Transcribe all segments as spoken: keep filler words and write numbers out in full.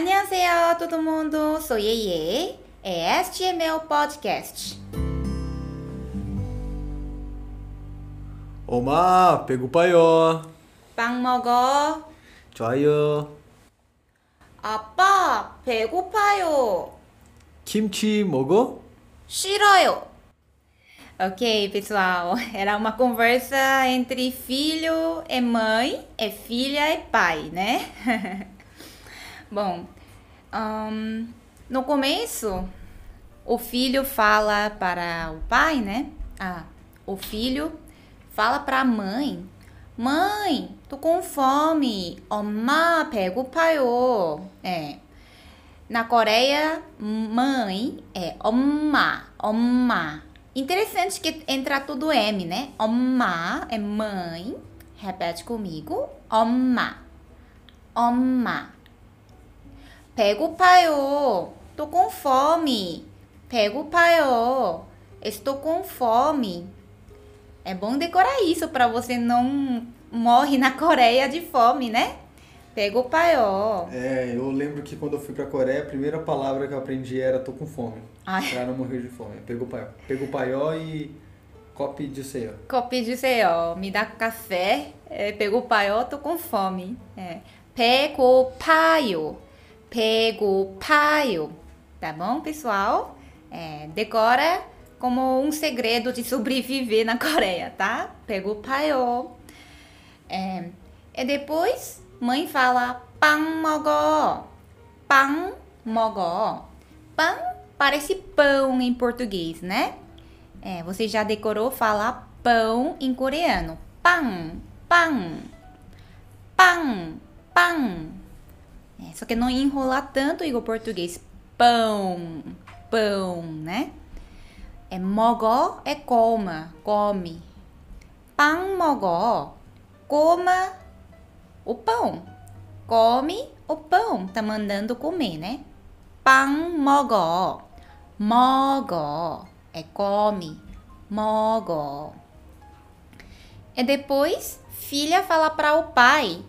Annyeonghaseyo, todo mundo! Sou Yaye e este é meu podcast. Oma, 배고파요. 빵 먹어. 좋아요. 아빠, 배고파요. Kimchi 먹어? 싫어요. Ok, pessoal, era uma conversa entre filho e mãe, e filha e pai, né? Bom, um, no começo, o filho fala para o pai, né? Ah, o filho fala para a mãe. Mãe, tô com fome. Oma, 배고파요. É. Na Coreia, mãe é 엄마, 엄마. Interessante que entra tudo M, né? Oma é mãe. Repete comigo. Oma. Oma. 배고파요. Tô com fome. 배고파요. Estou com fome. É bom decorar isso para você não morrer na Coreia de fome, né? 배고파요. É, eu lembro que quando eu fui pra Coreia, a primeira palavra que eu aprendi era tô com fome. Ai. Pra não morrer de fome. 배고파요. 배고파요 e copy-juseyo. Copy-juseyo. Me dá café. É, 배고파요, tô com fome. É. 배고파요. 배고파요. Tá bom, pessoal? É, decora como um segredo de sobreviver na Coreia, tá? 배고파요. É, e depois... Mãe fala pão mogó, pão mogó. Pão parece pão em português, né? É, você já decorou falar pão em coreano. Pão, pão, pão, pão. É, só que não enrolar tanto igual português. Pão, pão, né? É, mogó é coma, come. Pão mogó, coma o pão. Come o pão. Tá mandando comer, né? Pão mogó. Mogó. É come. Mogó. E depois, filha fala para o pai.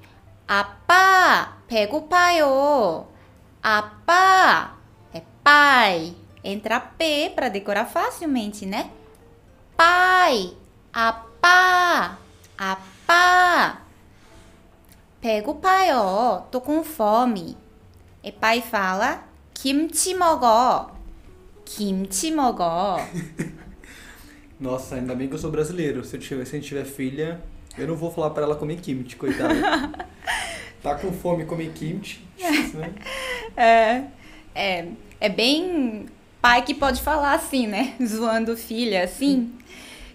Apá, 배고파요. Apá. É pai. Entra P para decorar facilmente, né? Pai. Apá. Apá. 배고파요. Tô com fome. E pai fala, kimchi mogó. Kimchi mogó. Nossa, ainda bem que eu sou brasileiro. Se eu tiver, se eu tiver filha, eu não vou falar pra ela comer kimchi, coitada. Tá com fome, comer kimchi. Difícil, né? É, é, é bem pai que pode falar assim, né? Zoando filha, assim.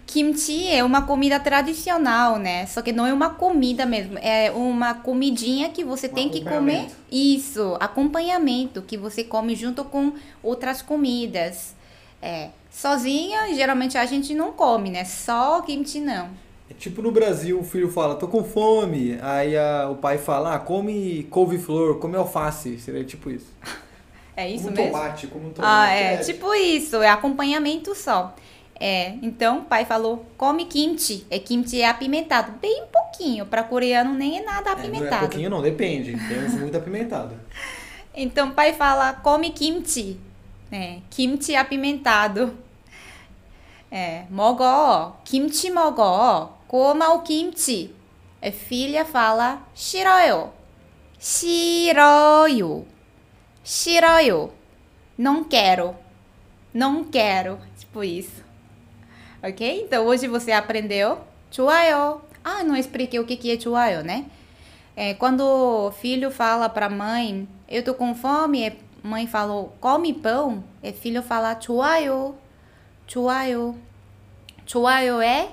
Kimchi é uma comida tradicional, né? Só que não é uma comida mesmo. É uma comidinha que você um tem que comer. Isso, acompanhamento que você come junto com outras comidas. É, sozinha, geralmente a gente não come, né? Só kimchi não. É tipo no Brasil, o filho fala, tô com fome. Aí a, o pai fala, ah, come couve-flor, come alface. Seria tipo isso. É isso como mesmo? Como tomate, como um tomate. Ah, é, é tipo isso. É acompanhamento só. É, então o pai falou, come kimchi. É, kimchi é apimentado, bem pouquinho. Para coreano nem é nada apimentado. É, não é pouquinho não, depende. Temos muito apimentado. Então o pai fala, come kimchi. É, kimchi apimentado. É, mogó, kimchi mogó. Coma o kimchi. A filha fala, 싫어요. 싫어요. 싫어요. Não quero. Não quero. Tipo isso. Ok? Então, hoje você aprendeu 좋아요. Ah, não expliquei o que, que é 좋아요, né? É, quando o filho fala pra mãe, eu tô com fome, e mãe falou, come pão, e filho fala 좋아요, 좋아요. 좋아요 é,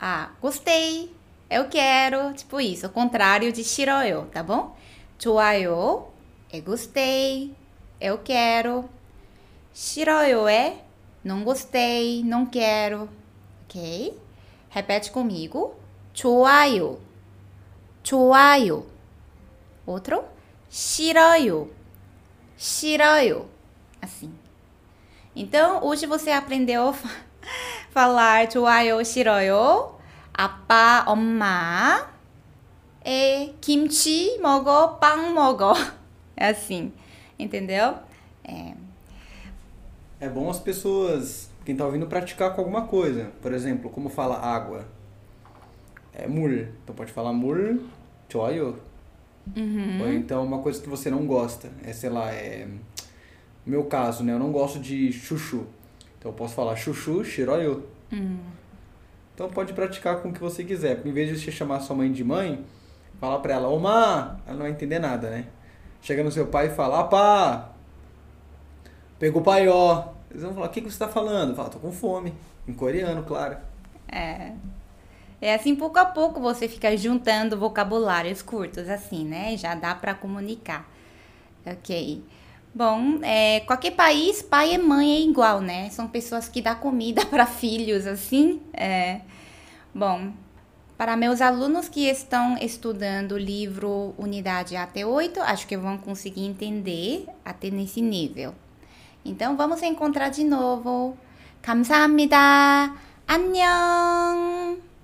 ah, gostei, eu quero, tipo isso, o contrário de 싫어요, tá bom? 좋아요 é gostei, eu quero. 싫어요 é não gostei, não quero. Ok? Repete comigo. 좋아요. 좋아요. Outro. 싫어요. 싫어요. Assim. Então, hoje você aprendeu falar 좋아요, 싫어요. 아빠, 엄마. E kimchi, 먹어, 빵 먹어. É assim, entendeu? É, é bom as pessoas, quem tá ouvindo, praticar com alguma coisa. Por exemplo, como fala água? É mur. Então pode falar mur, choyo. Uhum. Ou então uma coisa que você não gosta. É, sei lá, é... No meu caso, né? Eu não gosto de chuchu. Então eu posso falar chuchu, shiroyo. Uhum. Então pode praticar com o que você quiser. Em vez de você chamar sua mãe de mãe, falar pra ela, Oma! Ela não vai entender nada, né? Chega no seu pai e fala, pá! Pegou o pai, ó! Eles vão falar, o que você tá falando? Fala, tô com fome. Em coreano, claro. É. É assim, pouco a pouco você fica juntando vocabulários curtos, assim, né? Já dá pra comunicar. Ok. Bom, é, qualquer país, pai e mãe é igual, né? São pessoas que dão comida para filhos, assim. É. Bom, para meus alunos que estão estudando o livro Unidade até oito, acho que vão conseguir entender até nesse nível. Então, vamos encontrar de novo. 감사합니다. 안녕!